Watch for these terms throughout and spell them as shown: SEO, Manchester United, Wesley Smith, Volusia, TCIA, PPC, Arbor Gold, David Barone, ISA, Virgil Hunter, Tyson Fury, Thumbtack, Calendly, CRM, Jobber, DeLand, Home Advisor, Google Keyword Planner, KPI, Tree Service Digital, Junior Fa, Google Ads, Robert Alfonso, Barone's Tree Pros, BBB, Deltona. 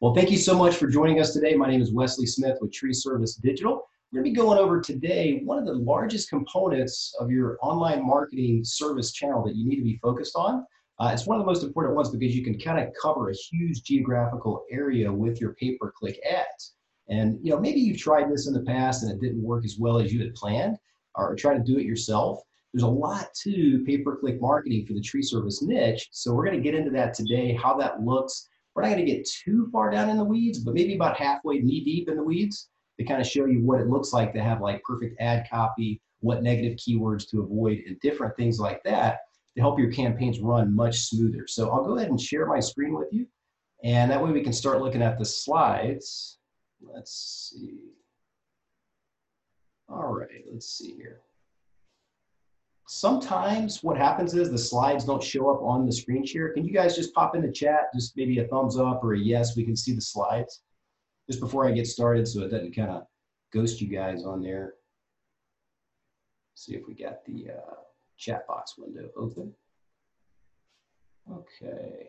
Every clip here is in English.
Well, thank you so much for joining us today. My name is Wesley Smith with Tree Service Digital. We're going to be going over today one of the largest components of your online marketing service channel that you need to be focused on. It's one of the most important ones because you can kind of cover a huge geographical area with your pay-per-click ads. And you know, maybe you've tried this in the past and it didn't work as well as you had planned, or try to do it yourself. There's a lot to pay-per-click marketing for the tree service niche, so we're going to get into that today, how that looks. We're not going to get too far down in the weeds, but maybe about halfway knee-deep in the weeds to kind of show you what it looks like to have like perfect ad copy, what negative keywords to avoid, and different things like that to help your campaigns run much smoother. So I'll go ahead and share my screen with you, and that way we can start looking at the slides. Let's see. All right, let's see here. Sometimes what happens is the slides don't show up on the screen share. Can you guys just pop in the chat, just maybe a thumbs up or a yes, we can see the slides just before I get started so it doesn't kind of ghost you guys on there. See if we got the chat box window open. Okay.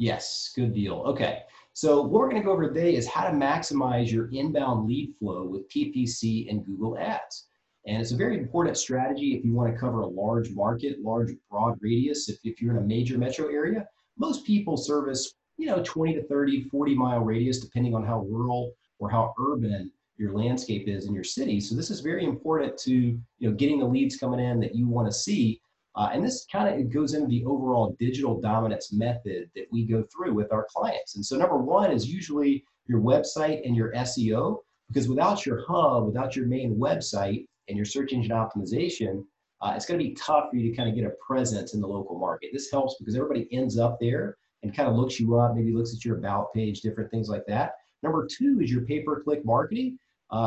Yes, good deal. Okay, so what we're going to go over today is how to maximize your inbound lead flow with PPC and Google Ads. And it's a very important strategy if you want to cover a large market, large broad radius. If you're in a major metro area, most people service, you know, 20 to 30, 40-mile radius, depending on how rural or how urban your landscape is in your city. So this is very important to, you know, getting the leads coming in that you want to see. And this kind of goes into the overall digital dominance method that we go through with our clients. And so number one is usually your website and your SEO, because without your hub, without your main website and your search engine optimization, it's going to be tough for you to kind of get a presence in the local market. This helps because everybody ends up there and kind of looks you up, maybe looks at your about page, different things like that. Number two is your pay-per-click marketing.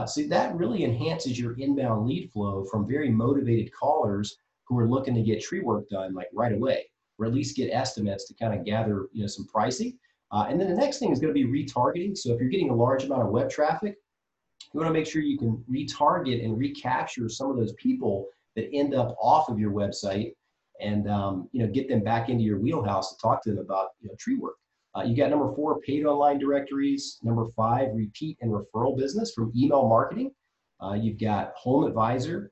So that really enhances your inbound lead flow from very motivated callers who are looking to get tree work done like right away, or at least get estimates to kind of gather, you know, some pricing. And then the next thing is going to be retargeting. So if you're getting a large amount of web traffic, you want to make sure you can retarget and recapture some of those people that end up off of your website and you know, get them back into your wheelhouse to talk to them about, you know, tree work. You got number four, paid online directories. Number five, repeat and referral business from email marketing. You've got Home Advisor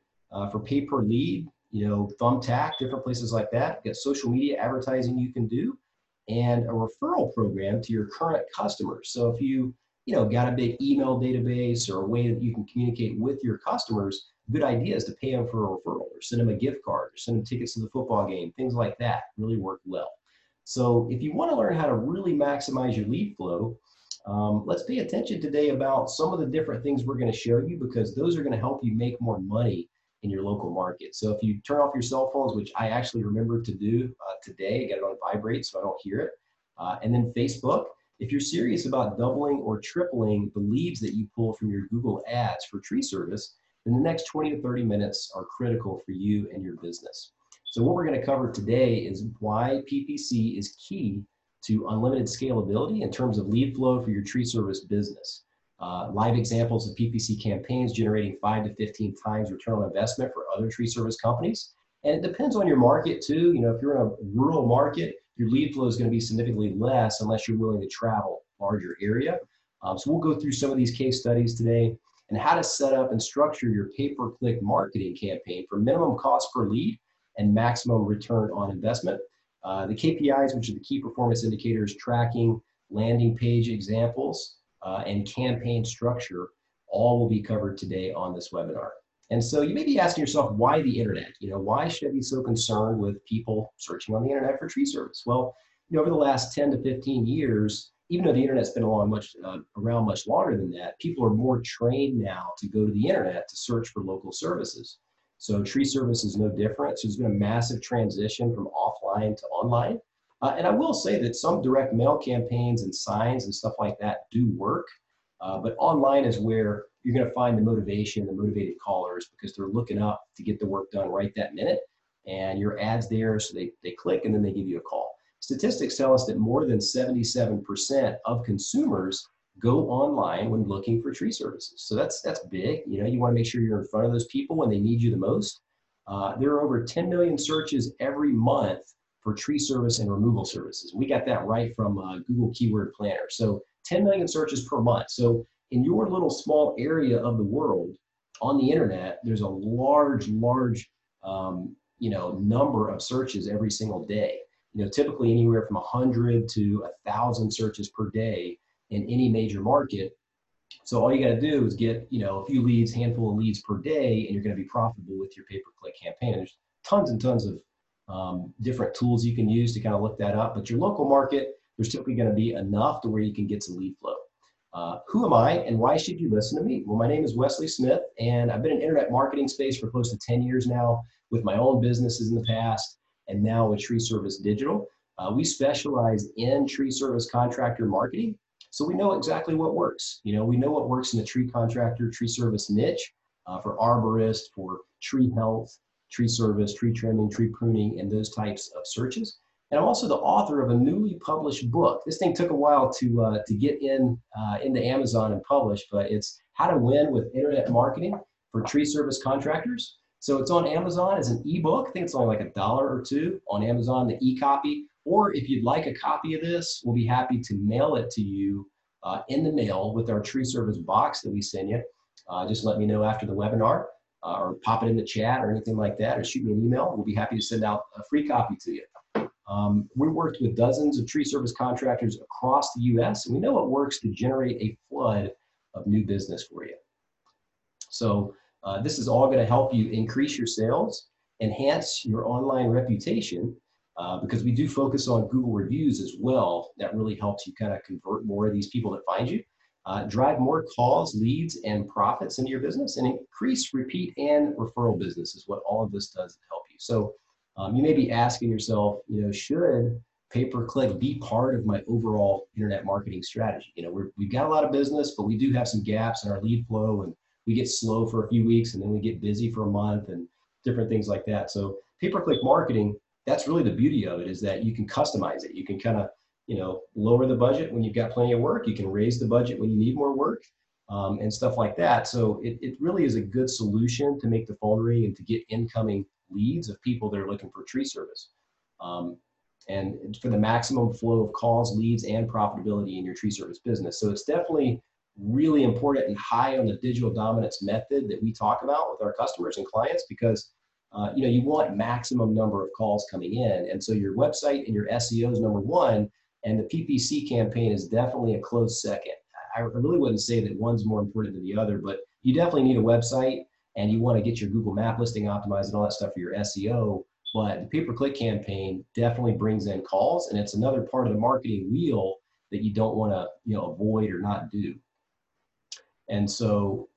for pay per lead. You know, Thumbtack, different places like that. You've got social media advertising you can do, and a referral program to your current customers. So if you got a big email database or a way that you can communicate with your customers, good idea is to pay them for a referral or send them a gift card or send them tickets to the football game, things like that really work well. So if you want to learn how to really maximize your lead flow, let's pay attention today about some of the different things we're going to show you, because those are going to help you make more money in your local market. So if you turn off your cell phones, which I actually remembered to do today, get it on vibrate so I don't hear it. And then Facebook, if you're serious about doubling or tripling the leads that you pull from your Google Ads for tree service, then the next 20 to 30 minutes are critical for you and your business. So what we're going to cover today is why PPC is key to unlimited scalability in terms of lead flow for your tree service business. Live examples of PPC campaigns generating 5 to 15 times return on investment for other tree service companies. And it depends on your market too. You know, if you're in a rural market, your lead flow is going to be significantly less unless you're willing to travel a larger area. So we'll go through some of these case studies today and how to set up and structure your pay-per-click marketing campaign for minimum cost per lead and maximum return on investment. The KPIs, which are the key performance indicators, tracking, landing page examples, and campaign structure, all will be covered today on this webinar. And so you may be asking yourself, why the internet? You know, why should I be so concerned with people searching on the internet for tree service? Well, you know, over the last 10 to 15 years, even though the internet's been around much longer than that, people are more trained now to go to the internet to search for local services. So tree service is no different. So there's been a massive transition from offline to online. And I will say that some direct mail campaigns and signs and stuff like that do work, but online is where you're going to find the motivation, the motivated callers, because they're looking up to get the work done right that minute, and your ad's there, so they click and then they give you a call. Statistics tell us that more than 77% of consumers go online when looking for tree services. So that's big. You know, you want to make sure you're in front of those people when they need you the most. There are over 10 million searches every month for tree service and removal services. We got that right from Google Keyword Planner. So 10 million searches per month. So in your little small area of the world on the internet, there's a large number of searches every single day. You know, typically anywhere from 100 to 1,000 searches per day in any major market. So all you got to do is get, you know, a few leads, handful of leads per day, and you're going to be profitable with your pay-per-click campaign. There's tons and tons of different tools you can use to kind of look that up. But your local market, there's typically going to be enough to where you can get some lead flow. Who am I and why should you listen to me? Well, my name is Wesley Smith, and I've been in internet marketing space for close to 10 years now with my own businesses in the past and now with Tree Service Digital. We specialize in tree service contractor marketing. So we know exactly what works. You know, we know what works in the tree contractor, tree service niche for arborists, for tree health, tree service, tree trimming, tree pruning, and those types of searches. And I'm also the author of a newly published book. This thing took a while to get into Amazon and publish, but it's How to Win with Internet Marketing for Tree Service Contractors. So it's on Amazon as an ebook. I think it's only like $1 or $2 on Amazon, the e-copy. Or if you'd like a copy of this, we'll be happy to mail it to you in the mail with our tree service box that we send you. Just let me know after the webinar or pop it in the chat or anything like that, or shoot me an email. We'll be happy to send out a free copy to you. We worked with dozens of tree service contractors across the US, and we know what works to generate a flood of new business for you. So this is all going to help you increase your sales, enhance your online reputation, because we do focus on Google reviews as well. That really helps you kind of convert more of these people that find you, drive more calls, leads, and profits into your business, and increase repeat and referral business is what all of this does to help you. So you may be asking yourself, you know, should pay-per-click be part of my overall internet marketing strategy? You know, we've got a lot of business, but we do have some gaps in our lead flow, and we get slow for a few weeks, and then we get busy for a month, and different things like that. So pay-per-click marketing, that's really the beauty of it, is that you can customize it. You can kind of, you know, lower the budget when you've got plenty of work. You can raise the budget when you need more work and stuff like that. So it really is a good solution to make the phone ring and to get incoming leads of people that are looking for tree service. And for the maximum flow of calls, leads, and profitability in your tree service business. So it's definitely really important and high on the digital dominance method that we talk about with our customers and clients, because you know, you want maximum number of calls coming in. And so your website and your SEO is number one, and the PPC campaign is definitely a close second. I really wouldn't say that one's more important than the other, but you definitely need a website, and you want to get your Google Map listing optimized and all that stuff for your SEO. But the pay-per-click campaign definitely brings in calls, and it's another part of the marketing wheel that you don't want to, you know, avoid or not do. And so,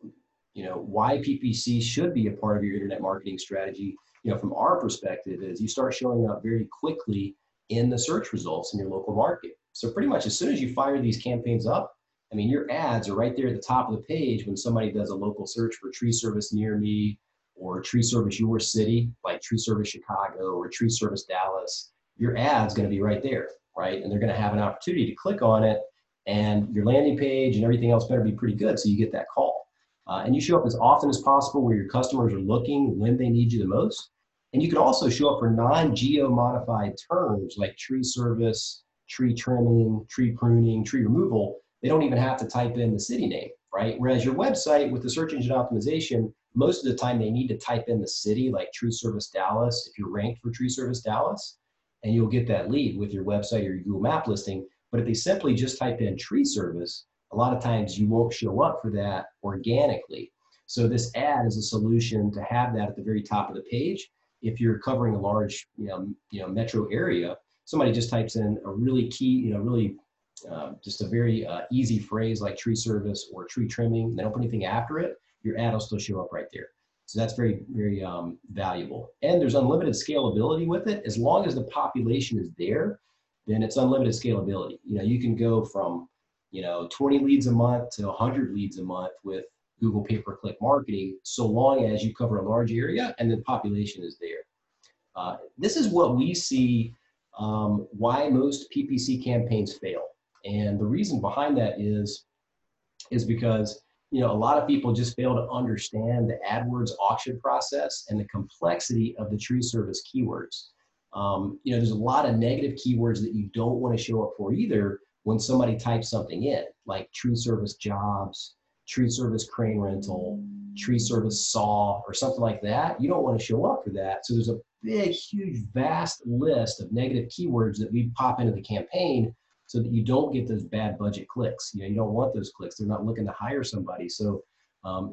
you know, why PPC should be a part of your internet marketing strategy, you know, from our perspective, is you start showing up very quickly in the search results in your local market. So pretty much as soon as you fire these campaigns up, I mean, your ads are right there at the top of the page when somebody does a local search for tree service near me, or tree service your city, like Tree Service Chicago or Tree Service Dallas. Your ad's going to be right there, right? And they're going to have an opportunity to click on it, and your landing page and everything else better be pretty good so you get that call. And you show up as often as possible where your customers are looking when they need you the most. And you can also show up for non-geo modified terms like tree service, tree trimming, tree pruning, tree removal. They don't even have to type in the city name, right? Whereas your website with the search engine optimization, most of the time they need to type in the city, like Tree Service Dallas, if you're ranked for Tree Service Dallas, and you'll get that lead with your website or your Google Map listing. But if they simply just type in tree service, a lot of times you won't show up for that organically. So this ad is a solution to have that at the very top of the page. If you're covering a large, you know, metro area, somebody just types in a really key, you know, really just a very easy phrase like tree service or tree trimming. They don't put anything after it. Your ad will still show up right there. So that's very, very valuable. And there's unlimited scalability with it. As long as the population is there, then it's unlimited scalability. You know, you can go from, you know, 20 leads a month to 100 leads a month with Google pay-per-click marketing, so long as you cover a large area and the population is there. This is what we see why most PPC campaigns fail. And the reason behind that is because, you know, a lot of people just fail to understand the AdWords auction process and the complexity of the tree service keywords. You know, there's a lot of negative keywords that you don't want to show up for either when somebody types something in, like tree service jobs, tree service crane rental, tree service saw, or something like that. You don't want to show up for that. So there's a big, huge, vast list of negative keywords that we pop into the campaign so that you don't get those bad budget clicks. You know, you don't want those clicks. They're not looking to hire somebody. So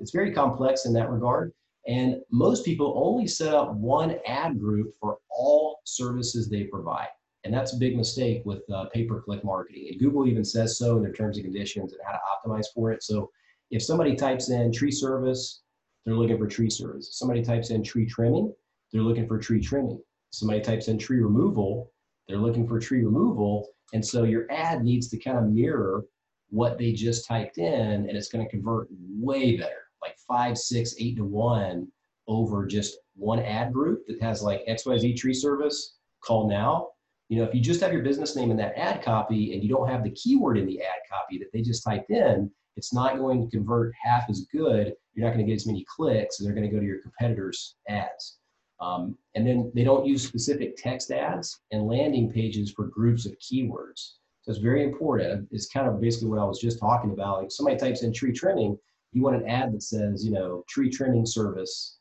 it's very complex in that regard. And most people only set up one ad group for all services they provide. And that's a big mistake with pay-per-click marketing. And Google even says so in their terms and conditions and how to optimize for it. So if somebody types in tree service, they're looking for tree service. If somebody types in tree trimming, they're looking for tree trimming. If somebody types in tree removal, they're looking for tree removal. And so your ad needs to kind of mirror what they just typed in, and it's going to convert way better, like 5, 6, 8 to 1 over just one ad group that has like XYZ tree service, call now. You know, if you just have your business name in that ad copy and you don't have the keyword in the ad copy that they just typed in, it's not going to convert half as good. You're not going to get as many clicks, and they're going to go to your competitors' ads. And then they don't use specific text ads and landing pages for groups of keywords. So it's very important. It's kind of basically what I was just talking about. Like somebody types in tree trimming, you want an ad that says, you know, tree trimming service,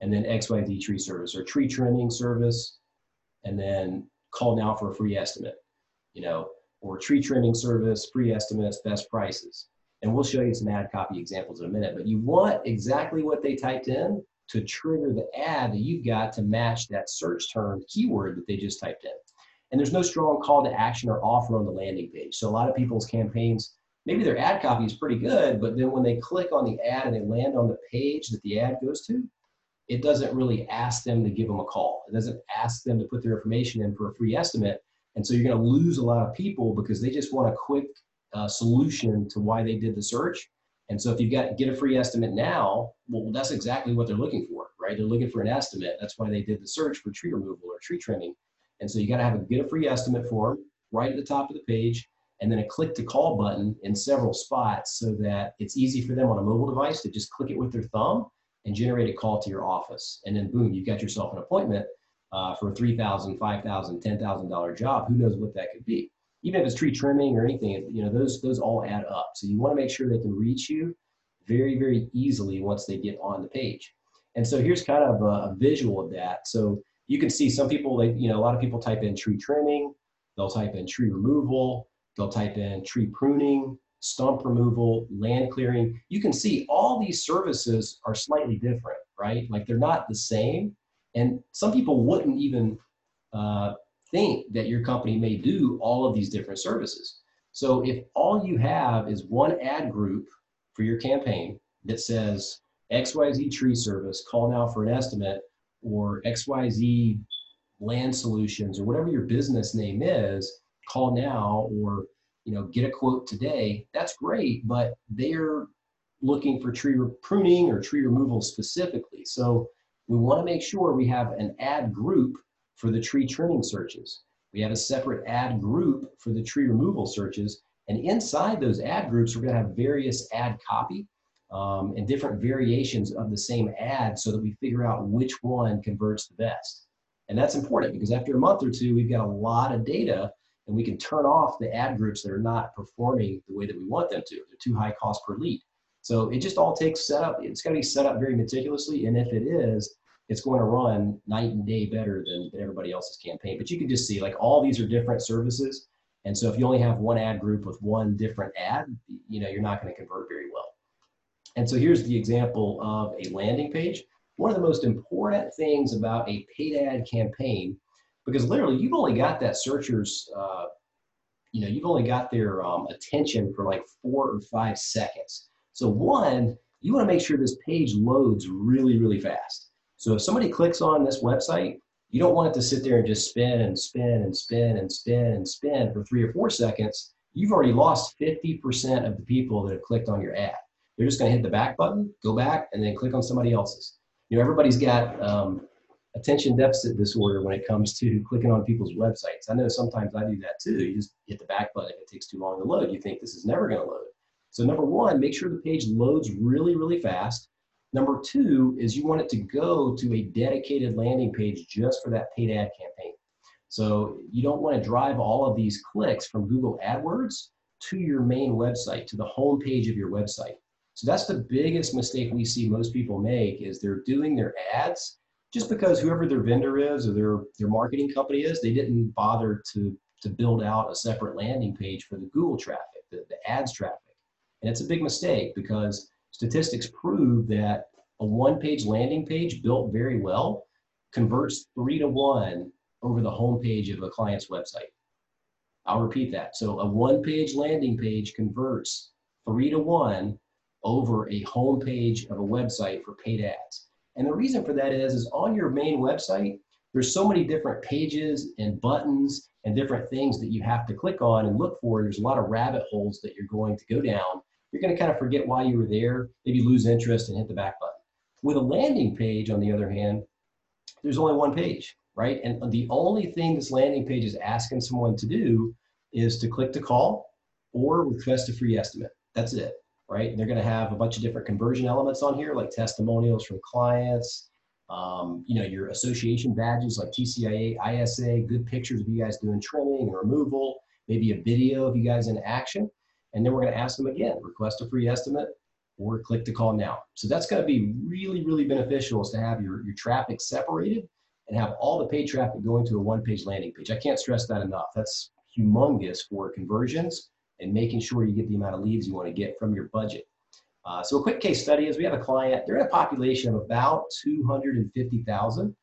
and then XYZ tree service, or tree trimming service, and then call now for a free estimate, you know, or tree trimming service, free estimates, best prices. And we'll show you some ad copy examples in a minute, but you want exactly what they typed in to trigger the ad that you've got to match that search term keyword that they just typed in. And there's no strong call to action or offer on the landing page. So a lot of people's campaigns, maybe their ad copy is pretty good, but then when they click on the ad and they land on the page that the ad goes to, it doesn't really ask them to give them a call. It doesn't ask them to put their information in for a free estimate. And so you're going to lose a lot of people because they just want a quick solution to why they did the search. And so if you've got get a free estimate now, well, that's exactly what they're looking for, right? They're looking for an estimate. That's why they did the search for tree removal or tree trimming. And so you got to have a get a free estimate form right at the top of the page, and then a click to call button in several spots so that it's easy for them on a mobile device to just click it with their thumb and generate a call to your office. And then boom, you've got yourself an appointment for a $3,000, $5,000, $10,000 job. Who knows what that could be? Even if it's tree trimming or anything, you know, those all add up. So you want to make sure they can reach you very, very easily once they get on the page. And so here's kind of a visual of that. So you can see some people, you know, a lot of people type in tree trimming, they'll type in tree removal, they'll type in tree pruning, stump removal, land clearing. You can see all these services are slightly different, right? Like they're not the same. And some people wouldn't even think that your company may do all of these different services. So if all you have is one ad group for your campaign that says XYZ tree service, call now for an estimate, or XYZ land solutions, or whatever your business name is, call now, or, you know, get a quote today, that's great, but they're looking for tree pruning or tree removal specifically. So we want to make sure we have an ad group for the tree trimming searches. We have a separate ad group for the tree removal searches. And inside those ad groups, we're going to have various ad copy and different variations of the same ad so that we figure out which one converts the best. And that's important because after a month or two, we've got a lot of data, and we can turn off the ad groups that are not performing the way that we want them to. They're too high cost per lead. So it just all takes setup. It's gotta be set up very meticulously. And if it is, it's going to run night and day better than everybody else's campaign. But you can just see like all these are different services. And so if you only have one ad group with one different ad, you know, you're not gonna convert very well. And so here's the example of a landing page. One of the most important things about a paid ad campaign, because literally you've only got that searcher's, you know, you've only got their attention for like 4 or 5 seconds. So one, you want to make sure this page loads really, really fast. So if somebody clicks on this website, you don't want it to sit there and just spin and spin and spin and spin and spin for 3 or 4 seconds. You've already lost 50% of the people that have clicked on your ad. They're just going to hit the back button, go back, and then click on somebody else's. You know, everybody's got attention deficit disorder when it comes to clicking on people's websites. I know sometimes I do that too. You just hit the back button. If it takes too long to load, you think this is never going to load. So number one, make sure the page loads really, really fast. Number two is you want it to go to a dedicated landing page just for that paid ad campaign. So you don't want to drive all of these clicks from Google AdWords to your main website, to the home page of your website. So that's the biggest mistake we see most people make, is they're doing their ads just because whoever their vendor is or their marketing company is, they didn't bother to build out a separate landing page for the Google traffic, the ads traffic. And it's a big mistake because statistics prove that a one-page landing page built very well converts 3 to 1 over the homepage of a client's website. I'll repeat that. So a one-page landing page converts 3 to 1 over a homepage of a website for paid ads. And the reason for that is on your main website, there's so many different pages and buttons and different things that you have to click on and look for. There's a lot of rabbit holes that you're going to go down. You're going to kind of forget why you were there, maybe lose interest and hit the back button. With a landing page, on the other hand, there's only one page, right? And the only thing this landing page is asking someone to do is to click to call or request a free estimate. That's it, right? And they're going to have a bunch of different conversion elements on here, like testimonials from clients, your association badges like TCIA, ISA, good pictures of you guys doing trimming and removal, maybe a video of you guys in action. And then we're going to ask them again, request a free estimate or click to call now. So that's going to be really, really beneficial, is to have your traffic separated and have all the paid traffic going to a one-page landing page. I can't stress that enough. That's humongous for conversions and making sure you get the amount of leads you want to get from your budget. So a quick case study is we have a client. They're in a population of about 250,000.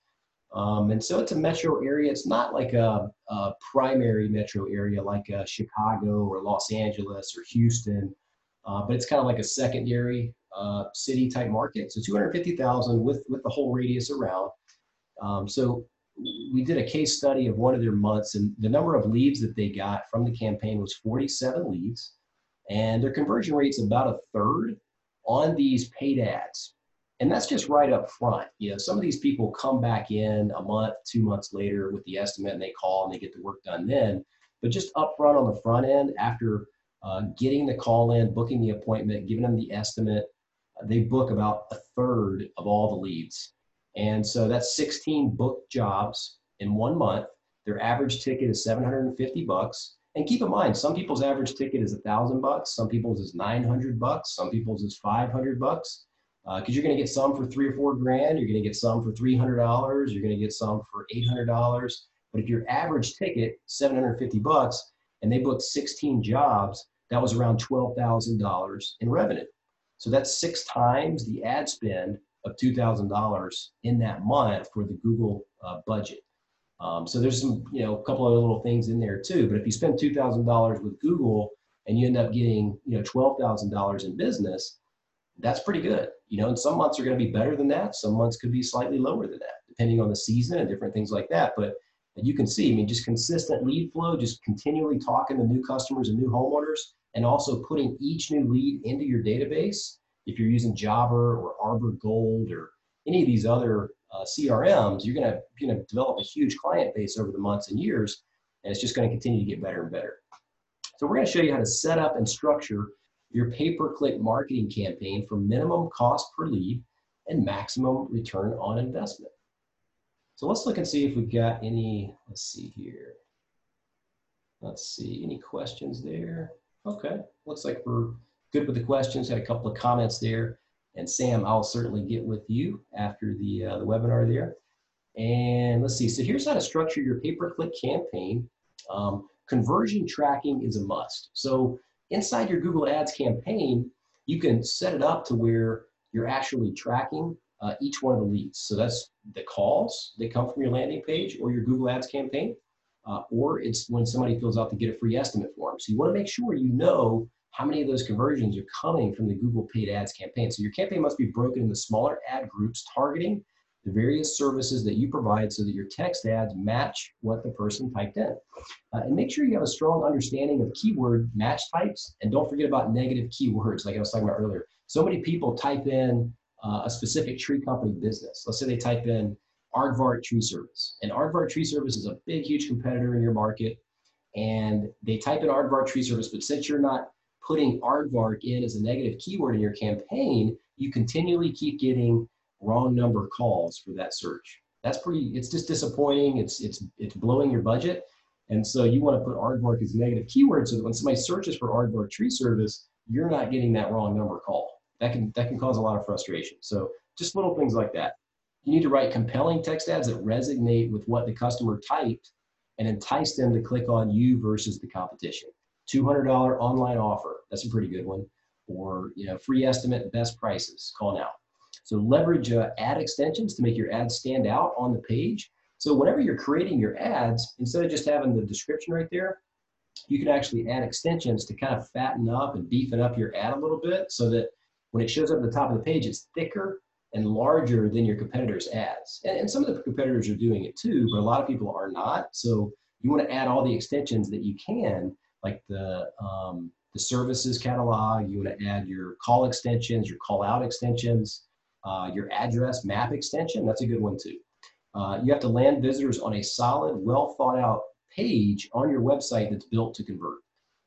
And so it's a metro area. It's not like a primary metro area like Chicago or Los Angeles or Houston, but it's kind of like a secondary city type market. So 250,000 with the whole radius around. So we did a case study of one of their months, and the number of leads that they got from the campaign was 47 leads, and their conversion rate's about 1/3 on these paid ads. And that's just right up front. You know, some of these people come back in a month, 2 months later with the estimate, and they call and they get the work done then. But just up front on the front end, after getting the call in, booking the appointment, giving them the estimate, they book about 1/3 of all the leads. And so that's 16 booked jobs in 1 month. Their average ticket is $750. And keep in mind, some people's average ticket is $1,000, some people's is $900, some people's is $500. Because you're going to get some for $3 or $4 grand, you're going to get some for $300, you're going to get some for $800. But if your average ticket, $750, and they booked 16 jobs, that was around $12,000 in revenue. So that's 6 times the ad spend of $2,000 in that month for the Google budget. So there's some, a couple of little things in there too. But if you spend $2,000 with Google and you end up getting, $12,000 in business, that's pretty good. And some months are going to be better than that. Some months could be slightly lower than that, depending on the season and different things like that. But you can see, just consistent lead flow, just continually talking to new customers and new homeowners, and also putting each new lead into your database. If you're using Jobber or Arbor Gold or any of these other CRMs, you're going to develop a huge client base over the months and years, and it's just going to continue to get better and better. So we're going to show you how to set up and structure your pay-per-click marketing campaign for minimum cost per lead and maximum return on investment. So let's look and see if we've got any, any questions there? Okay, looks like we're good with the questions. Had a couple of comments there. And Sam, I'll certainly get with you after the webinar there. And let's see, so here's how to structure your pay-per-click campaign. Conversion tracking is a must. So inside your Google Ads campaign, you can set it up to where you're actually tracking each one of the leads. So that's the calls that come from your landing page or your Google Ads campaign, or it's when somebody fills out the get a free estimate form. So you want to make sure you know how many of those conversions are coming from the Google paid ads campaign. So your campaign must be broken into smaller ad groups targeting the various services that you provide so that your text ads match what the person typed in. And make sure you have a strong understanding of keyword match types, and don't forget about negative keywords like I was talking about earlier. So many people type in a specific tree company business. Let's say they type in Aardvark Tree Service, and Aardvark Tree Service is a big, huge competitor in your market, and they type in Aardvark Tree Service, but since you're not putting Aardvark in as a negative keyword in your campaign, you continually keep getting wrong number calls for that search. that's pretty, it's just disappointing. It's blowing your budget. And so you want to put aardvark as a negative keyword so that when somebody searches for aardvark tree service, you're not getting that wrong number call. That can cause a lot of frustration. So just little things like that. You need to write compelling text ads that resonate with what the customer typed and entice them to click on you versus the competition. $200 online offer, that's a pretty good one. Or, you know, free estimate, best prices, call now. So leverage ad extensions to make your ads stand out on the page. So whenever you're creating your ads, instead of just having the description right there, you can actually add extensions to kind of fatten up and beefen up your ad a little bit so that when it shows up at the top of the page, it's thicker and larger than your competitors' ads. And some of the competitors are doing it too, but a lot of people are not. So you want to add all the extensions that you can, like the services catalog. You want to add your call extensions, your call out extensions, your address map extension. That's a good one too. You have to land visitors on a solid, well thought out page on your website that's built to convert.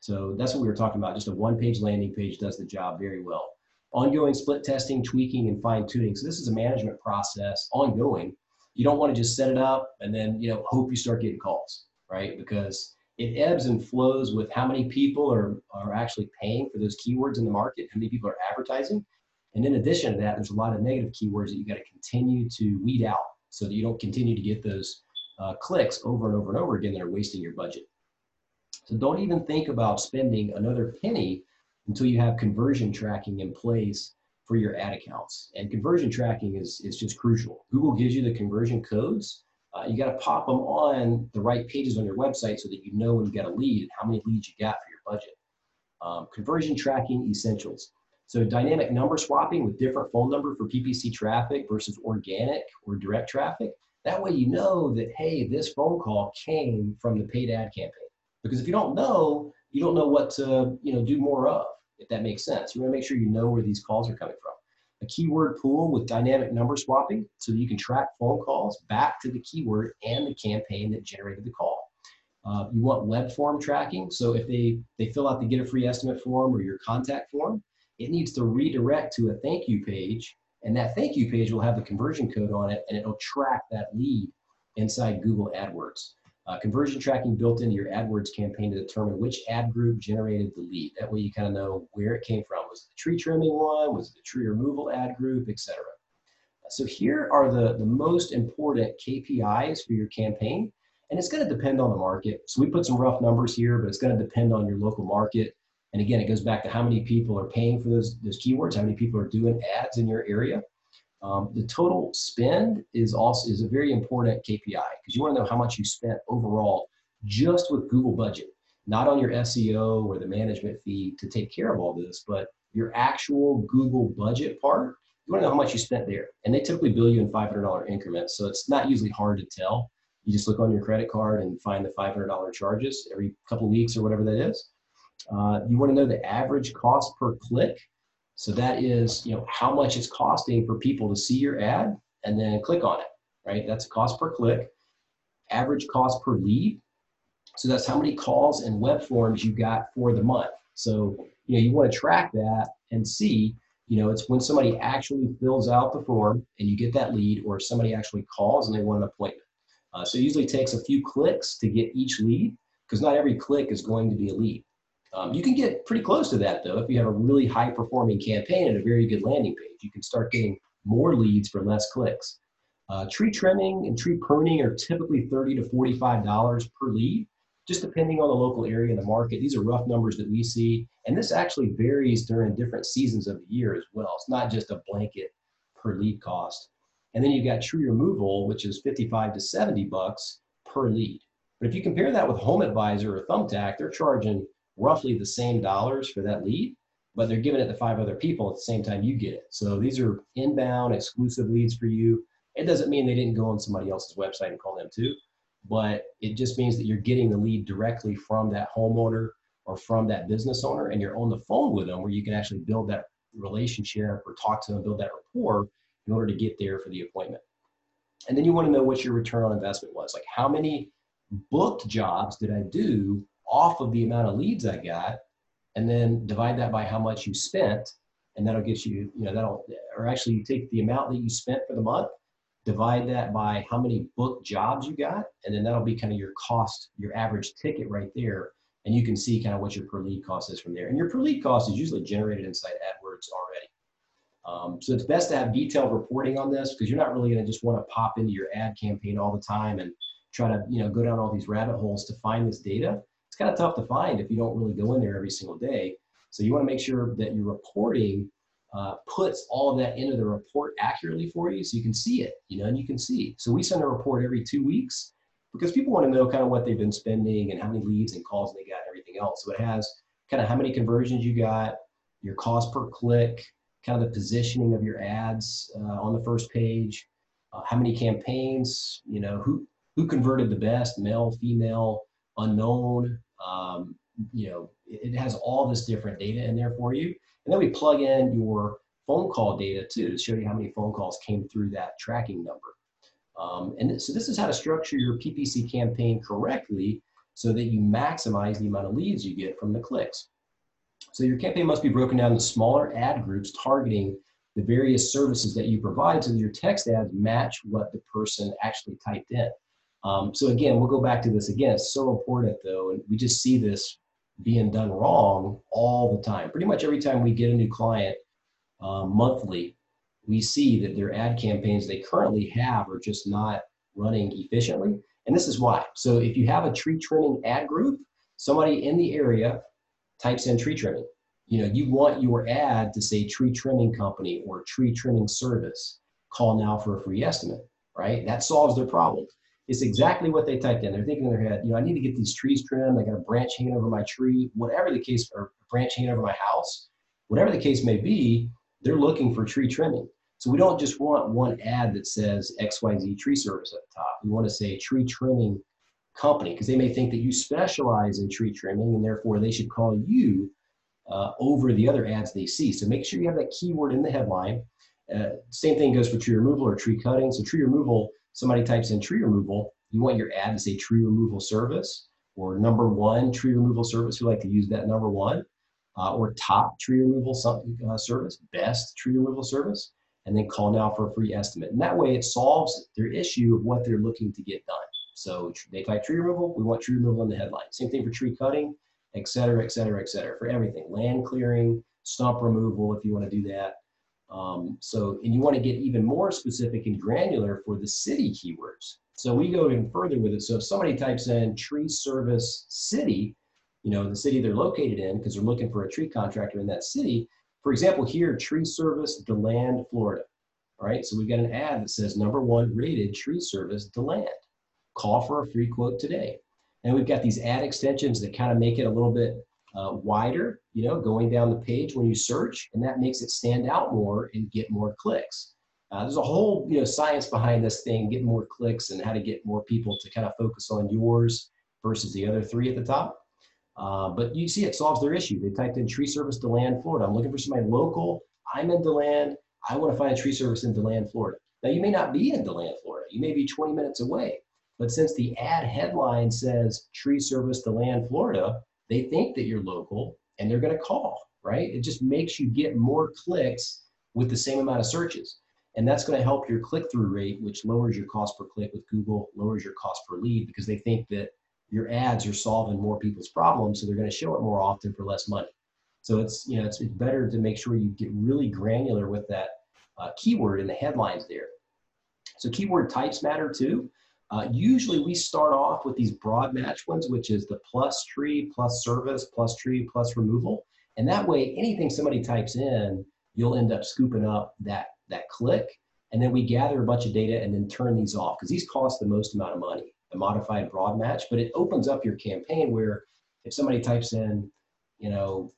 So that's what we were talking about. Just a one-page landing page does the job very well. Ongoing split testing, tweaking, and fine tuning. So this is a management process, ongoing. You don't want to just set it up and then, you know, hope you start getting calls, right? Because it ebbs and flows with how many people are actually paying for those keywords in the market, how many people are advertising. And in addition to that, there's a lot of negative keywords that you got to continue to weed out so that you don't continue to get those clicks over and over and over again that are wasting your budget. So don't even think about spending another penny until you have conversion tracking in place for your ad accounts. And conversion tracking is just crucial. Google gives you the conversion codes. You got to pop them on the right pages on your website so that you know when you got a lead and how many leads you got for your budget. Conversion tracking essentials. So dynamic number swapping with different phone number for PPC traffic versus organic or direct traffic. That way you know that, hey, this phone call came from the paid ad campaign. Because if you don't know what to, you know, do more of, if that makes sense. You want to make sure you know where these calls are coming from. A keyword pool with dynamic number swapping so that you can track phone calls back to the keyword and the campaign that generated the call. You want web form tracking. So if they fill out the get a free estimate form or your contact form, it needs to redirect to a thank you page. And that thank you page will have the conversion code on it, and it'll track that lead inside Google AdWords. Conversion tracking built into your AdWords campaign to determine which ad group generated the lead. That way you kind of know where it came from. Was it the tree trimming one? Was it the tree removal ad group, etc. So here are the most important KPIs for your campaign, and it's going to depend on the market. So we put some rough numbers here, but it's going to depend on your local market. And again, it goes back to how many people are paying for those keywords, how many people are doing ads in your area. The total spend is a very important KPI because you want to know how much you spent overall just with Google budget, not on your SEO or the management fee to take care of all this, but your actual Google budget part. You want to know how much you spent there. And they typically bill you in $500 increments, so it's not usually hard to tell. You just look on your credit card and find the $500 charges every couple of weeks or whatever that is. You want to know the average cost per click. So that is, you know, how much it's costing for people to see your ad and then click on it, right? That's cost per click. Average cost per lead. So that's how many calls and web forms you got for the month. So, you know, you want to track that and see, you know, it's when somebody actually fills out the form and you get that lead, or somebody actually calls and they want an appointment. So it usually takes a few clicks to get each lead because not every click is going to be a lead. You can get pretty close to that, though, if you have a really high-performing campaign and a very good landing page. You can start getting more leads for less clicks. Tree trimming and tree pruning are typically $30 to $45 per lead, just depending on the local area and the market. These are rough numbers that we see, and this actually varies during different seasons of the year as well. It's not just a blanket per lead cost. And then you've got tree removal, which is $55 to $70 per lead. But if you compare that with Home Advisor or Thumbtack, they're charging roughly the same dollars for that lead, but they're giving it to 5 other people at the same time you get it. So these are inbound exclusive leads for you. It doesn't mean they didn't go on somebody else's website and call them too, but it just means that you're getting the lead directly from that homeowner or from that business owner, and you're on the phone with them where you can actually build that relationship or talk to them, build that rapport in order to get there for the appointment. And then you want to know what your return on investment was. Like, how many booked jobs did I do off of the amount of leads I got, and then divide that by how much you spent, and that'll get you, you know, that'll, or actually you take the amount that you spent for the month divide that by how many booked jobs you got, and then that'll be kind of your cost, your average ticket right there. And you can see kind of what your per lead cost is from there. And your per lead cost is usually generated inside AdWords already. So it's best to have detailed reporting on this, because you're not really going to just want to pop into your ad campaign all the time and try to, you know, go down all these rabbit holes to find this data. It's kind of tough to find if you don't really go in there every single day. So you want to make sure that your reporting puts all of that into the report accurately for you, so you can see it, you know, and you can see. So we send a report every 2 weeks, because people want to know kind of what they've been spending and how many leads and calls they got and everything else. So it has kind of how many conversions you got, your cost per click, kind of the positioning of your ads on the first page, how many campaigns, you know, who converted the best, male, female, unknown, you know, it has all this different data in there for you. And then we plug in your phone call data too, to show you how many phone calls came through that tracking number. And so this is how to structure your PPC campaign correctly, so that you maximize the amount of leads you get from the clicks. So your campaign must be broken down into smaller ad groups targeting the various services that you provide, so that your text ads match what the person actually typed in. So again, we'll go back to this again. It's so important though, and we just see this being done wrong all the time. Pretty much every time we get a new client monthly, we see that their ad campaigns they currently have are just not running efficiently. And this is why. So if you have a tree trimming ad group, somebody in the area types in tree trimming. You know, you want your ad to say tree trimming company or tree trimming service, call now for a free estimate, right? That solves their problem. It's exactly what they typed in. They're thinking in their head, you know, I need to get these trees trimmed. I got a branch hanging over my tree, whatever the case, or a branch hanging over my house, whatever the case may be, they're looking for tree trimming. So we don't just want one ad that says XYZ tree service at the top. We want to say tree trimming company, because they may think that you specialize in tree trimming, and therefore they should call you over the other ads they see. So make sure you have that keyword in the headline. Same thing goes for tree removal or tree cutting. So tree removal, somebody types in tree removal, you want your ad to say tree removal service, or number one tree removal service. We like to use that number one, or top tree removal service, best tree removal service, and then call now for a free estimate. And that way it solves their issue of what they're looking to get done. So they type tree removal, we want tree removal in the headline. Same thing for tree cutting, et cetera, et cetera, et cetera, for everything. Land clearing, stump removal, if you want to do that. And you want to get even more specific and granular for the city keywords. So we go even further with it. So if somebody types in tree service city, you know, the city they're located in, because they're looking for a tree contractor in that city. For example, here, tree service DeLand, Florida. All right, so we've got an ad that says number one rated tree service DeLand. Call for a free quote today. And we've got these ad extensions that kind of make it a little bit wider, you know, going down the page when you search, and that makes it stand out more and get more clicks. There's a whole, you know, science behind this thing, get more clicks and how to get more people to kind of focus on yours versus the other three at the top. But you see it solves their issue. They typed in tree service DeLand, Florida. I'm looking for somebody local. I'm in DeLand. I want to find a tree service in DeLand, Florida. Now, you may not be in DeLand, Florida. You may be 20 minutes away. But since the ad headline says tree service DeLand, Florida, they think that you're local and they're going to call, right? It just makes you get more clicks with the same amount of searches. And that's going to help your click-through rate, which lowers your cost per click with Google, lowers your cost per lead, because they think that your ads are solving more people's problems, so they're going to show it more often for less money. So it's, you know, it's better to make sure you get really granular with that keyword in the headlines there. So keyword types matter too. Usually we start off with these broad match ones, which is the plus tree, plus service, plus tree, plus removal. And that way, anything somebody types in, you'll end up scooping up that click. And then we gather a bunch of data and then turn these off, because these cost the most amount of money, the modified broad match. But it opens up your campaign where if somebody types in, you know,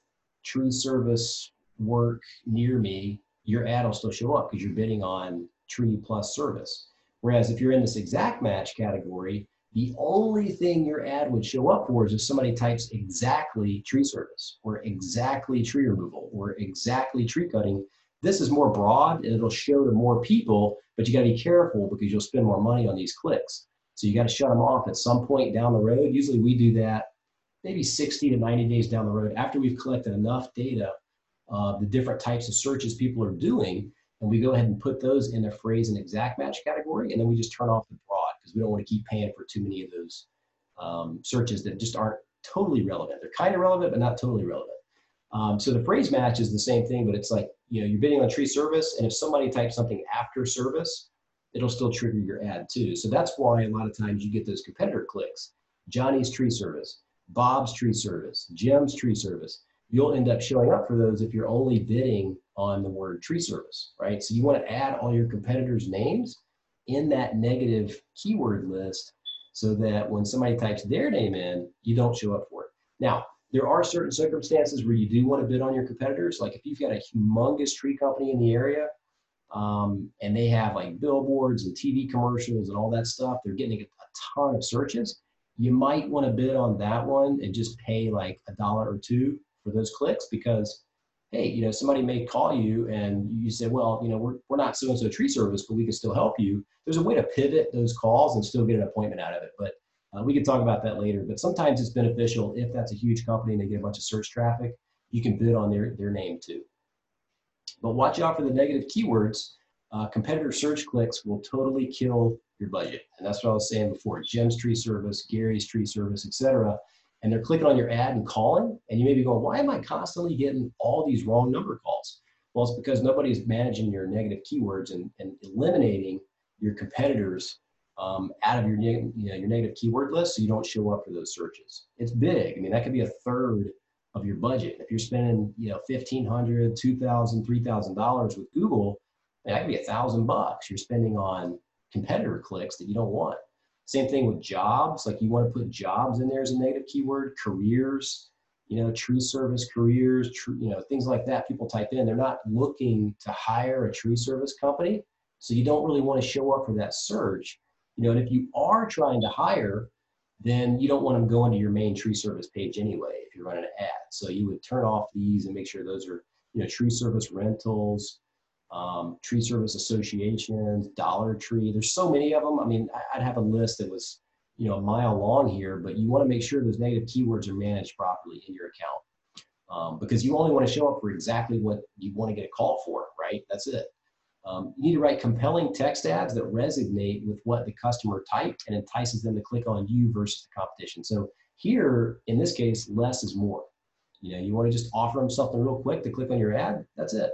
tree service work near me, your ad will still show up because you're bidding on tree plus service. Whereas if you're in this exact match category, the only thing your ad would show up for is if somebody types exactly tree service or exactly tree removal or exactly tree cutting. This is more broad and it'll show to more people, but you got to be careful because you'll spend more money on these clicks. So you got to shut them off at some point down the road. Usually we do that maybe 60 to 90 days down the road after we've collected enough data of the different types of searches people are doing. and we go ahead and put those in the phrase and exact match category, and then we just turn off the broad because we don't want to keep paying for too many of those searches that just aren't totally relevant. They're kind of relevant, but not totally relevant. So the phrase match is the same thing, but it's like, you know, you're bidding on tree service, and if somebody types something after service, it'll still trigger your ad too. So that's why a lot of times you get those competitor clicks. Johnny's tree service, Bob's tree service, Jim's tree service. You'll end up showing up for those if you're only bidding on the word tree service, right? So you want to add all your competitors' names in that negative keyword list so that when somebody types their name in, you don't show up for it. Now, there are certain circumstances where you do want to bid on your competitors. Like if you've got a humongous tree company in the area, and they have like billboards and TV commercials and all that stuff, they're getting a ton of searches, you might want to bid on that one and just pay like $1 or $2 for those clicks, because, hey, you know, somebody may call you and you say, well, you know, we're not so-and-so tree service, but we can still help you. There's a way to pivot those calls and still get an appointment out of it, but we can talk about that later. But sometimes it's beneficial if that's a huge company and they get a bunch of search traffic, you can bid on their name too. But watch out for the negative keywords. Competitor search clicks will totally kill your budget. And that's what I was saying before. Jim's tree service, Gary's tree service, etc. And they're clicking on your ad and calling. And you may be going, why am I constantly getting all these wrong number calls? Well, it's because nobody's managing your negative keywords and eliminating your competitors out of your negative keyword list, so you don't show up for those searches. It's big. I mean, that could be a third of your budget. If you're spending, you know, $1,500, $2,000, $3,000 with Google, that could be $1,000 you're spending on competitor clicks that you don't want. Same thing with jobs. Like you want to put jobs in there as a negative keyword, careers, you know, tree service careers, you know, things like that. People type in, they're not looking to hire a tree service company, so you don't really want to show up for that search. You know, and if you are trying to hire, then you don't want them going to your main tree service page anyway if you're running an ad. So you would turn off these and make sure those are, you know, tree service rentals, tree service associations, Dollar Tree. There's so many of them. I mean, I'd have a list that was, you know, a mile long here, but you want to make sure those negative keywords are managed properly in your account, because you only want to show up for exactly what you want to get a call for, right? That's it. You need to write compelling text ads that resonate with what the customer typed and entices them to click on you versus the competition. So here, in this case, less is more. You know, you want to just offer them something real quick to click on your ad. That's it.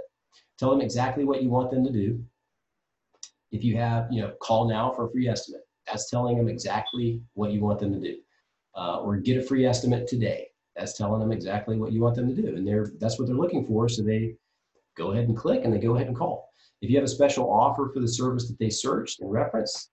Tell them exactly what you want them to do. If you have, you know, call now for a free estimate, that's telling them exactly what you want them to do. Or get a free estimate today. That's telling them exactly what you want them to do. And that's what they're looking for. So they go ahead and click and they go ahead and call. If you have a special offer for the service that they searched and reference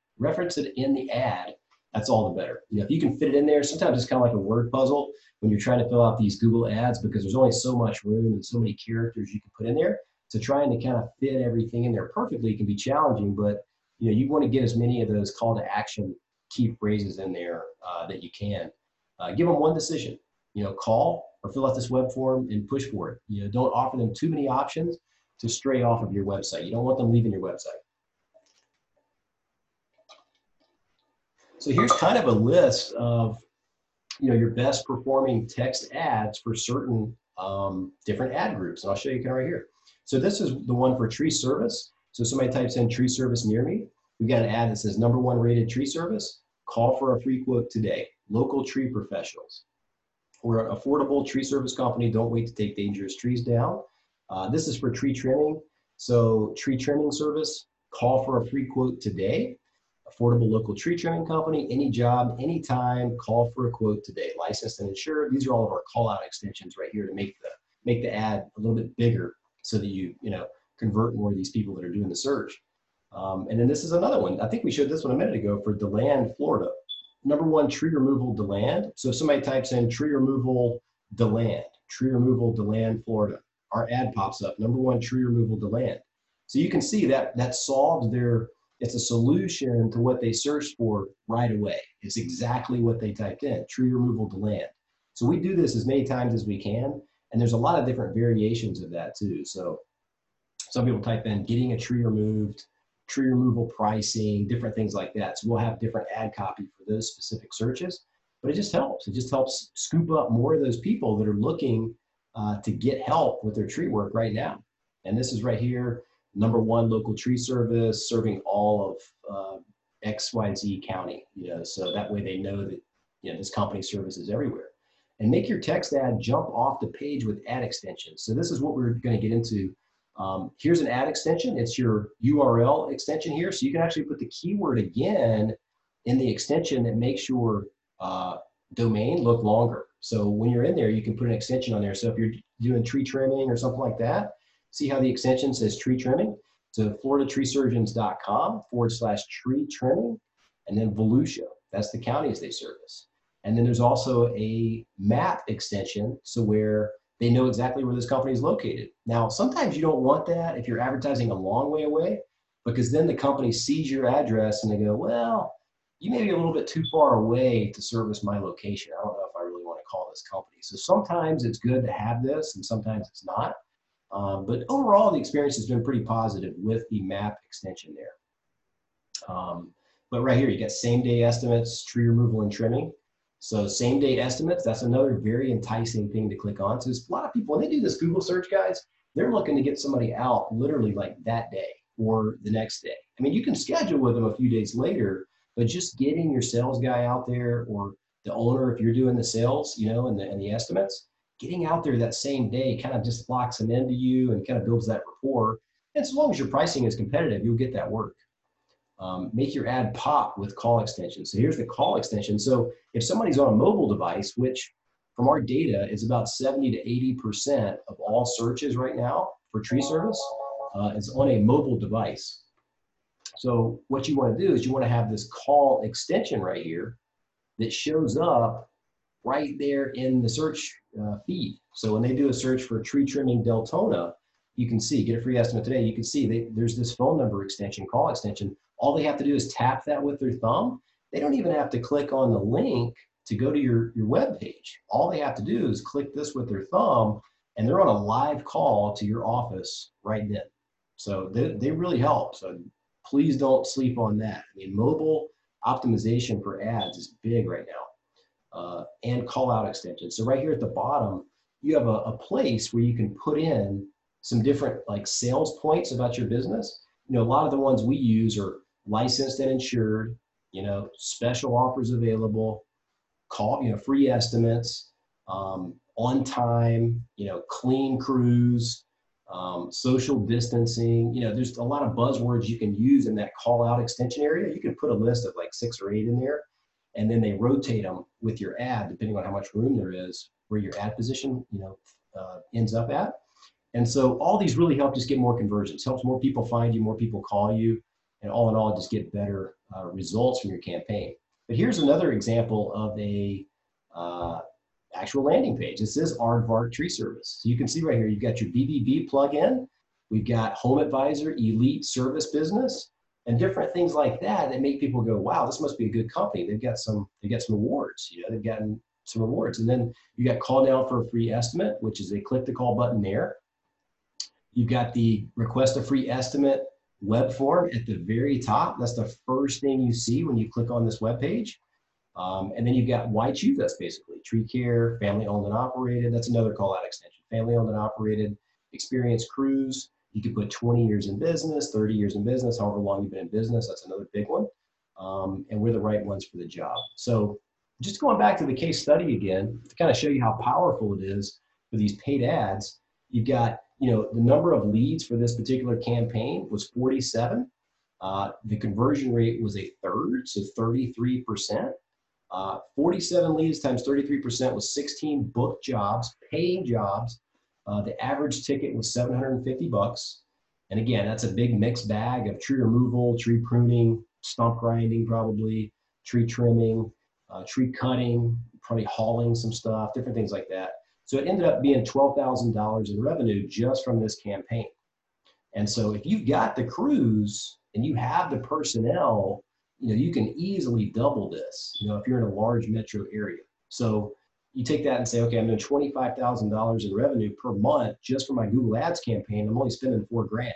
it in the ad, that's all the better. You know, if you can fit it in there, sometimes it's kind of like a word puzzle when you're trying to fill out these Google ads, because there's only so much room and so many characters you can put in there. So trying to kind of fit everything in there perfectly can be challenging, but you know, you want to get as many of those call to action key phrases in there that you can. Give them one decision, you know, call or fill out this web form and push for it. You know, don't offer them too many options to stray off of your website. You don't want them leaving your website. So here's kind of a list of, you know, your best performing text ads for certain different ad groups. And I'll show you kind of right here. So this is the one for tree service. So somebody types in tree service near me. We've got an ad that says #1 rated tree service, call for a free quote today, local tree professionals. Or affordable tree service company, don't wait to take dangerous trees down. This is for tree trimming. So tree trimming service, call for a free quote today. Affordable local tree trimming company, any job, anytime, call for a quote today. Licensed and insured. These are all of our call out extensions right here to make the ad a little bit bigger so that you know, convert more of these people that are doing the search. And then this is another one. I think we showed this one a minute ago for DeLand, Florida. #1 tree removal DeLand. So if somebody types in tree removal DeLand, Florida, our ad pops up, #1 tree removal DeLand. So you can see that solved it's a solution to what they searched for right away. It's exactly what they typed in, tree removal DeLand. So we do this as many times as we can, and there's a lot of different variations of that too. So some people type in getting a tree removed, tree removal pricing, different things like that. So we'll have different ad copy for those specific searches, but it just helps. It just helps scoop up more of those people that are looking to get help with their tree work right now. And this is right here, #1 local tree service serving all of XYZ county, you know, so that way they know that, you know, this company services everywhere. And make your text ad jump off the page with ad extensions. So this is what we're going to get into. Here's an ad extension. It's your URL extension here. So you can actually put the keyword again in the extension that makes your domain look longer. So when you're in there, you can put an extension on there. So if you're doing tree trimming or something like that, see how the extension says tree trimming? So floridatreesurgeons.com/tree trimming, and then Volusia. That's the counties they service. And then there's also a map extension, so where they know exactly where this company is located. Now, sometimes you don't want that if you're advertising a long way away, because then the company sees your address and they go, well, you may be a little bit too far away to service my location. I don't know if I really want to call this company. So sometimes it's good to have this and sometimes it's not. But overall, the experience has been pretty positive with the map extension there. But right here, you got same-day estimates, tree removal and trimming. So same-day estimates, that's another very enticing thing to click on. So there's a lot of people, when they do this Google search, guys, they're looking to get somebody out literally like that day or the next day. I mean, you can schedule with them a few days later, but just getting your sales guy out there, or the owner, if you're doing the sales, you know, and the estimates, getting out there that same day kind of just locks them into you and kind of builds that rapport. And as long as your pricing is competitive, you'll get that work. Make your ad pop with call extension. So here's the call extension. So if somebody's on a mobile device, which from our data is about 70 to 80% of all searches right now for tree service, is on a mobile device. So what you want to do is you want to have this call extension right here that shows up right there in the search feed. So when they do a search for tree trimming Deltona, you can see, get a free estimate today, you can see there's this phone number extension, call extension. All they have to do is tap that with their thumb. They don't even have to click on the link to go to your web page. All they have to do is click this with their thumb, and they're on a live call to your office right then. So they really help. So please don't sleep on that. I mean, mobile optimization for ads is big right now, and call out extensions. So right here at the bottom, you have a place where you can put in some different like sales points about your business. You know, a lot of the ones we use are licensed and insured, you know, special offers available, call, you know, free estimates, on time, you know, clean crews, social distancing. You know, there's a lot of buzzwords you can use in that call out extension area. You can put a list of like 6 or 8 in there, and then they rotate them with your ad, depending on how much room there is, where your ad position, you know, ends up at. And so all these really help just get more conversions, helps more people find you, more people call you, and all in all, just get better results from your campaign. But here's another example of a actual landing page. This is Aardvark Tree Service. So you can see right here, you've got your BBB plugin, we've got Home Advisor, Elite Service Business, and different things like that that make people go, wow, this must be a good company. They've got some awards, you know, they've gotten some awards. And then you got call down for a free estimate, which is they click the call button there. You've got the request a free estimate web form at the very top. That's the first thing you see when you click on this web page. And then you've got why choose us, basically. Tree care, family owned and operated. That's another call out extension. Family owned and operated, experienced crews. You could put 20 years in business, 30 years in business, however long you've been in business. That's another big one. And we're the right ones for the job. So just going back to the case study again, to kind of show you how powerful it is for these paid ads, you've got, you know, the number of leads for this particular campaign was 47. The conversion rate was 1/3, so 33%. 47 leads times 33% was 16 booked jobs, paying jobs. The average ticket was $750. And again, that's a big mixed bag of tree removal, tree pruning, stump grinding probably, tree trimming, tree cutting, probably hauling some stuff, different things like that. So it ended up being $12,000 in revenue just from this campaign. And so if you've got the crews and you have the personnel, you know, you can easily double this, you know, if you're in a large metro area. So you take that and say, okay, I'm doing $25,000 in revenue per month just for my Google Ads campaign. I'm only spending $4,000,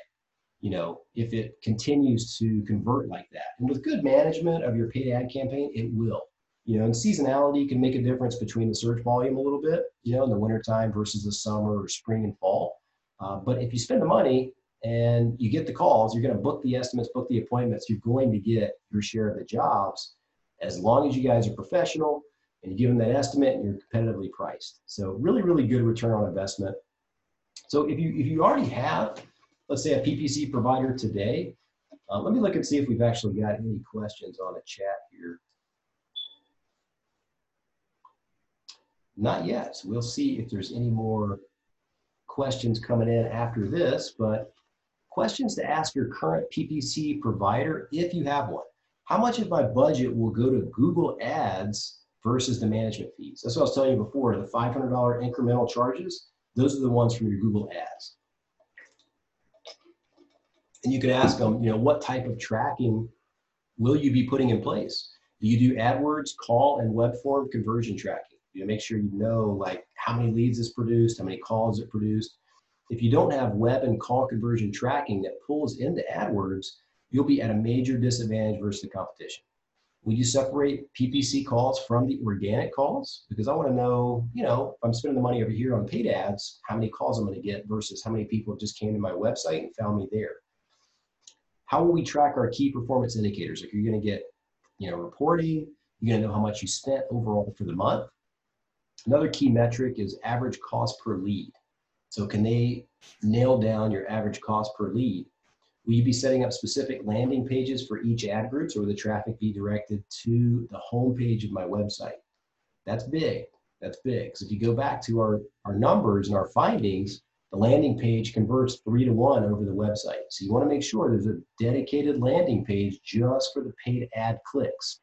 you know, if it continues to convert like that. And with good management of your paid ad campaign, it will. You know, and seasonality can make a difference between the search volume a little bit, you know, in the wintertime versus the summer or spring and fall. But if you spend the money and you get the calls, you're going to book the estimates, book the appointments, you're going to get your share of the jobs as long as you guys are professional and you give them that estimate and you're competitively priced. So really, really good return on investment. So if you already have, let's say, a PPC provider today, let me look and see if we've actually got any questions on the chat here. Not yet. So we'll see if there's any more questions coming in after this, but questions to ask your current PPC provider if you have one. How much of my budget will go to Google Ads versus the management fees? That's what I was telling you before, the $500 incremental charges, those are the ones from your Google Ads. And you could ask them, you know, what type of tracking will you be putting in place? Do you do AdWords, call, and web form conversion tracking? You make sure you know, like, how many leads is produced, how many calls it produced. If you don't have web and call conversion tracking that pulls into AdWords, you'll be at a major disadvantage versus the competition. Will you separate PPC calls from the organic calls? Because I want to know, you know, if I'm spending the money over here on paid ads, how many calls I'm going to get versus how many people just came to my website and found me there. How will we track our key performance indicators? Like, you're going to get, you know, reporting, you're going to know how much you spent overall for the month. Another key metric is average cost per lead. So can they nail down your average cost per lead? Will you be setting up specific landing pages for each ad group, or will the traffic be directed to the homepage of my website? That's big. That's big. So if you go back to our numbers and our findings, the landing page converts 3 to 1 over the website. So you want to make sure there's a dedicated landing page just for the paid ad clicks.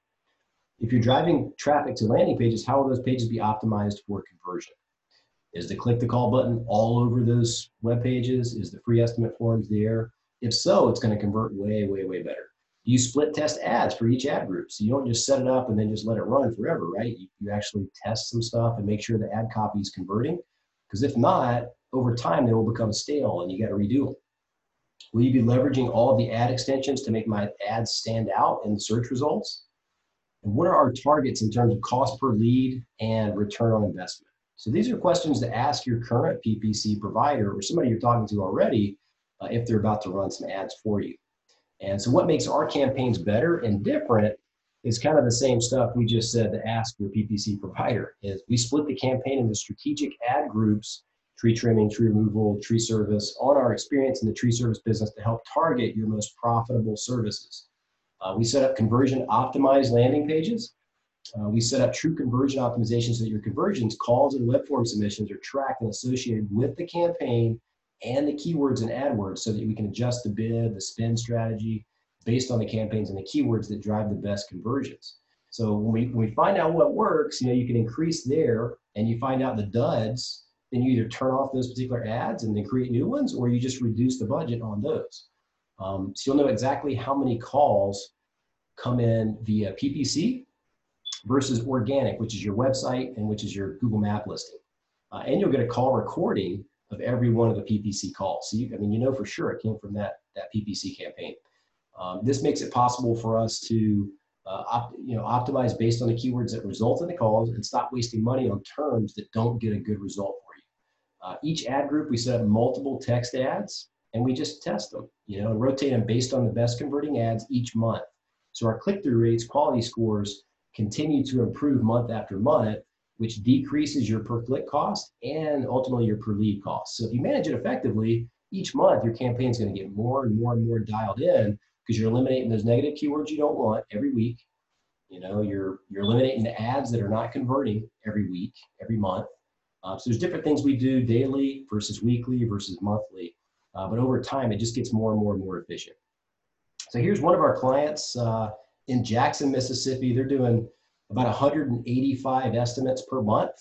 If you're driving traffic to landing pages, how will those pages be optimized for conversion? Is the click the call button all over those web pages? Is the free estimate forms there? If so, it's going to convert way, way, way better. You split test ads for each ad group. So you don't just set it up and then just let it run forever, right? You actually test some stuff and make sure the ad copy is converting. Because if not, over time, they will become stale and you got to redo them. Will you be leveraging all of the ad extensions to make my ads stand out in the search results? And what are our targets in terms of cost per lead and return on investment? So these are questions to ask your current PPC provider or somebody you're talking to already if they're about to run some ads for you. And so what makes our campaigns better and different is kind of the same stuff we just said to ask your PPC provider. Is we split the campaign into strategic ad groups, tree trimming, tree removal, tree service, on our experience in the tree service business to help target your most profitable services. We set up conversion optimized landing pages. We set up true conversion optimization so that your conversions, calls, and web form submissions are tracked and associated with the campaign and the keywords and AdWords so that we can adjust the bid, the spend strategy based on the campaigns and the keywords that drive the best conversions. So when we find out what works, you know, you can increase there and you find out the duds, then you either turn off those particular ads and then create new ones, or you just reduce the budget on those. So you'll know exactly how many calls come in via PPC versus organic, which is your website and which is your Google Map listing. And you'll get a call recording of every one of the PPC calls. So you, I mean, you know for sure it came from that PPC campaign. This makes it possible for us to optimize based on the keywords that result in the calls and stop wasting money on terms that don't get a good result for you. Each ad group, we set up multiple text ads and we just test them, you know, and rotate them based on the best converting ads each month. So our click-through rates, quality scores continue to improve month after month, which decreases your per-click cost and ultimately your per-lead cost. So if you manage it effectively, each month your campaign is going to get more and more and more dialed in because you're eliminating those negative keywords you don't want every week. You know, you're eliminating the ads that are not converting every week, every month. So there's different things we do daily versus weekly versus monthly. But over time, it just gets more and more and more efficient. So here's one of our clients in Jackson, Mississippi. They're doing about 185 estimates per month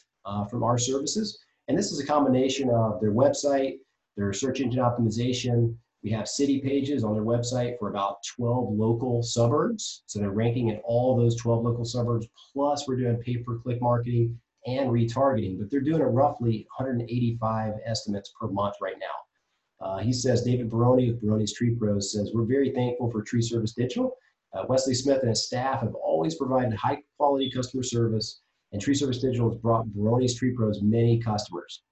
from our services. And this is a combination of their website, their search engine optimization. We have city pages on their website for about 12 local suburbs. So they're ranking in all those 12 local suburbs. Plus we're doing pay-per-click marketing and retargeting, but they're doing it roughly 185 estimates per month right now. He says, David Barone of Barone's Tree Pros says, we're very thankful for Tree Service Digital. Wesley Smith and his staff have always provided high quality customer service, and Tree Service Digital has brought Barone's Tree Pros many customers.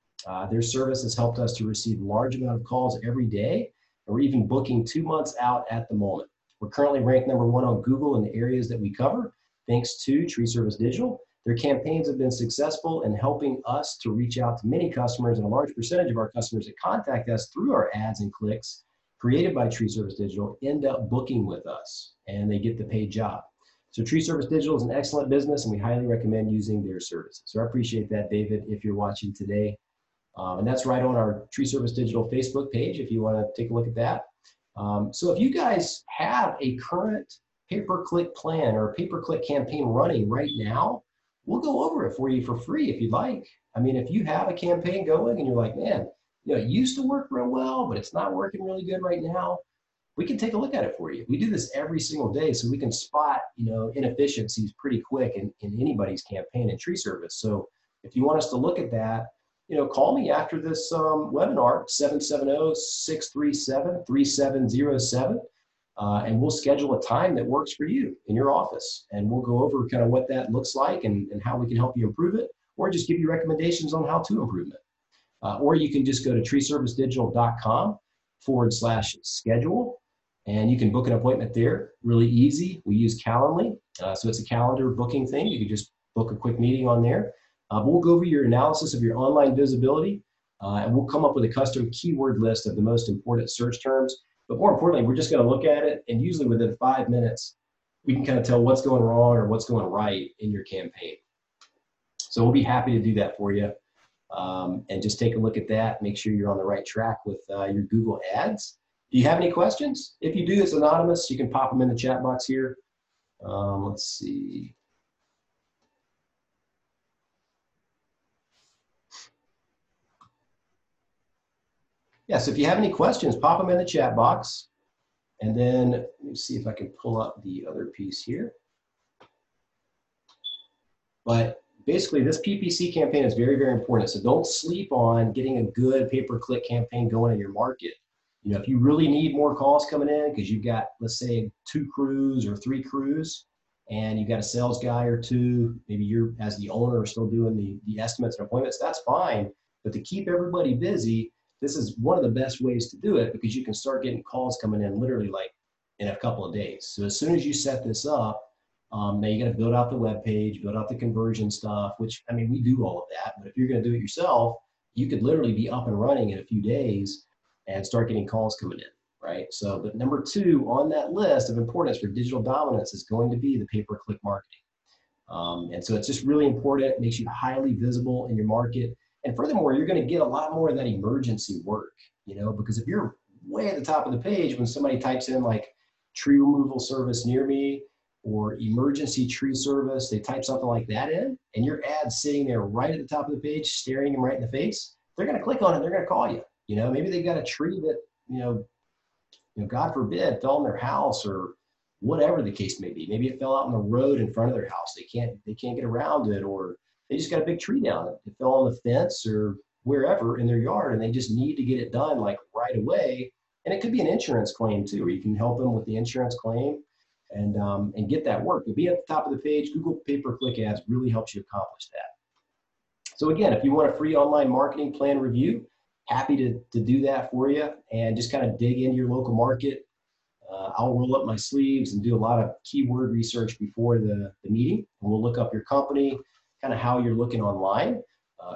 Their service has helped us to receive large amount of calls every day or even booking 2 months out at the moment. We're currently ranked #1 on Google in the areas that we cover, thanks to Tree Service Digital. Their campaigns have been successful in helping us to reach out to many customers, and a large percentage of our customers that contact us through our ads and clicks created by Tree Service Digital end up booking with us, and they get the paid job. So Tree Service Digital is an excellent business, and we highly recommend using their services. So I appreciate that, David, if you're watching today. And that's right on our Tree Service Digital Facebook page if you want to take a look at that. So if you guys have a current pay-per-click plan or a pay-per-click campaign running right now, we'll go over it for you for free if you'd like. I mean, if you have a campaign going and you're like, man, you know, it used to work real well, but it's not working really good right now, we can take a look at it for you. We do this every single day, so we can spot, you know, inefficiencies pretty quick in anybody's campaign in Tree Service. So if you want us to look at that, you know, call me after this webinar, 770-637-3707, and we'll schedule a time that works for you in your office. And we'll go over kind of what that looks like and how we can help you improve it, or just give you recommendations on how to improve it. Or you can just go to treeservicedigital.com/schedule, and you can book an appointment there. Really easy. We use Calendly. So it's a calendar booking thing. You can just book a quick meeting on there. But we'll go over your analysis of your online visibility, and we'll come up with a custom keyword list of the most important search terms. But more importantly, we're just going to look at it, and usually within 5 minutes, we can kind of tell what's going wrong or what's going right in your campaign. So we'll be happy to do that for you. And just take a look at that. Make sure you're on the right track with your Google Ads. Do you have any questions? If you do, it's anonymous. You can pop them in the chat box here. Let's see. Yeah, so if you have any questions, pop them in the chat box. And then let me see if I can pull up the other piece here. But basically, this PPC campaign is very, very important. So don't sleep on getting a good pay-per-click campaign going in your market. You know, if you really need more calls coming in because you've got, let's say, 2 crews or 3 crews, and you've got a sales guy or 2, maybe you're, as the owner, are still doing the estimates and appointments, that's fine. But to keep everybody busy, this is one of the best ways to do it, because you can start getting calls coming in literally like in a couple of days. So as soon as you set this up, now you got to build out the web page, build out the conversion stuff, which, I mean, we do all of that. But if you're going to do it yourself, you could literally be up and running in a few days and start getting calls coming in, right? So, but #2 on that list of importance for digital dominance is going to be the pay-per-click marketing. And so it's just really important. It makes you highly visible in your market. And furthermore, you're going to get a lot more of that emergency work, you know, because if you're way at the top of the page, when somebody types in like tree removal service near me, or emergency tree service, they type something like that in, and your ad's sitting there right at the top of the page, staring them right in the face, they're gonna click on it, they're gonna call you. You know, maybe they got a tree that, you know, God forbid, fell in their house or whatever the case may be. Maybe it fell out on the road in front of their house. They can't get around it, or they just got a big tree down. It fell on the fence or wherever in their yard, and they just need to get it done like right away. And it could be an insurance claim too, where you can help them with the insurance claim and get that work. You'll be at the top of the page. Google pay-per-click ads really helps you accomplish that. So again, if you want a free online marketing plan review, happy to do that for you, and just kind of dig into your local market. I'll roll up my sleeves and do a lot of keyword research before the meeting. And we'll look up your company, kind of how you're looking online,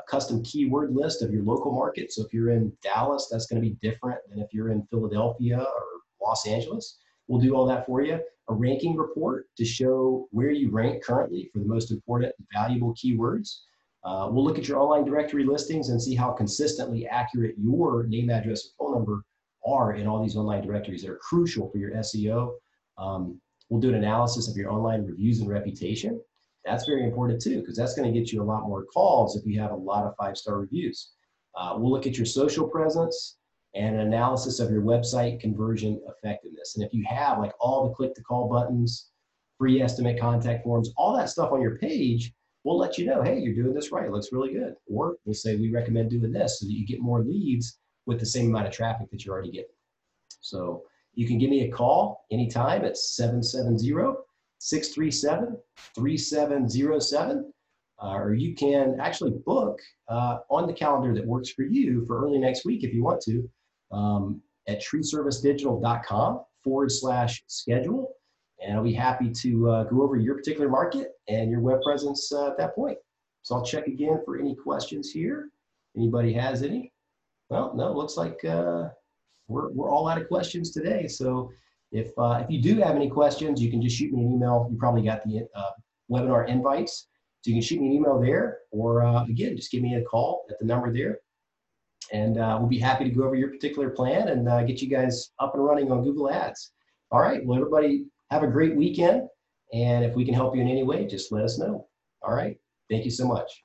custom keyword list of your local market. So if you're in Dallas, that's going to be different than if you're in Philadelphia or Los Angeles. We'll do all that for you. A ranking report to show where you rank currently for the most important and valuable keywords. We'll look at your online directory listings and see how consistently accurate your name, address, and phone number are in all these online directories that are crucial for your SEO. We'll do an analysis of your online reviews and reputation. That's very important too, because that's going to get you a lot more calls if you have a lot of 5-star reviews. We'll look at your social presence, and an analysis of your website conversion effectiveness. And if you have like all the click to call buttons, free estimate contact forms, all that stuff on your page, we'll let you know, hey, you're doing this right, it looks really good. Or we'll say we recommend doing this so that you get more leads with the same amount of traffic that you're already getting. So you can give me a call anytime at 770-637-3707. Or you can actually book on the calendar that works for you for early next week if you want to. at treeservicedigital.com/schedule. And I'll be happy to go over your particular market and your web presence at that point. So I'll check again for any questions here. Anybody has any? Well, no, looks like we're all out of questions today. So if you do have any questions, you can just shoot me an email. You probably got the webinar invites. So you can shoot me an email there, or again, just give me a call at the number there. And we'll be happy to go over your particular plan and get you guys up and running on Google Ads. All right, well, everybody, have a great weekend, and if we can help you in any way, just let us know. All right, thank you so much.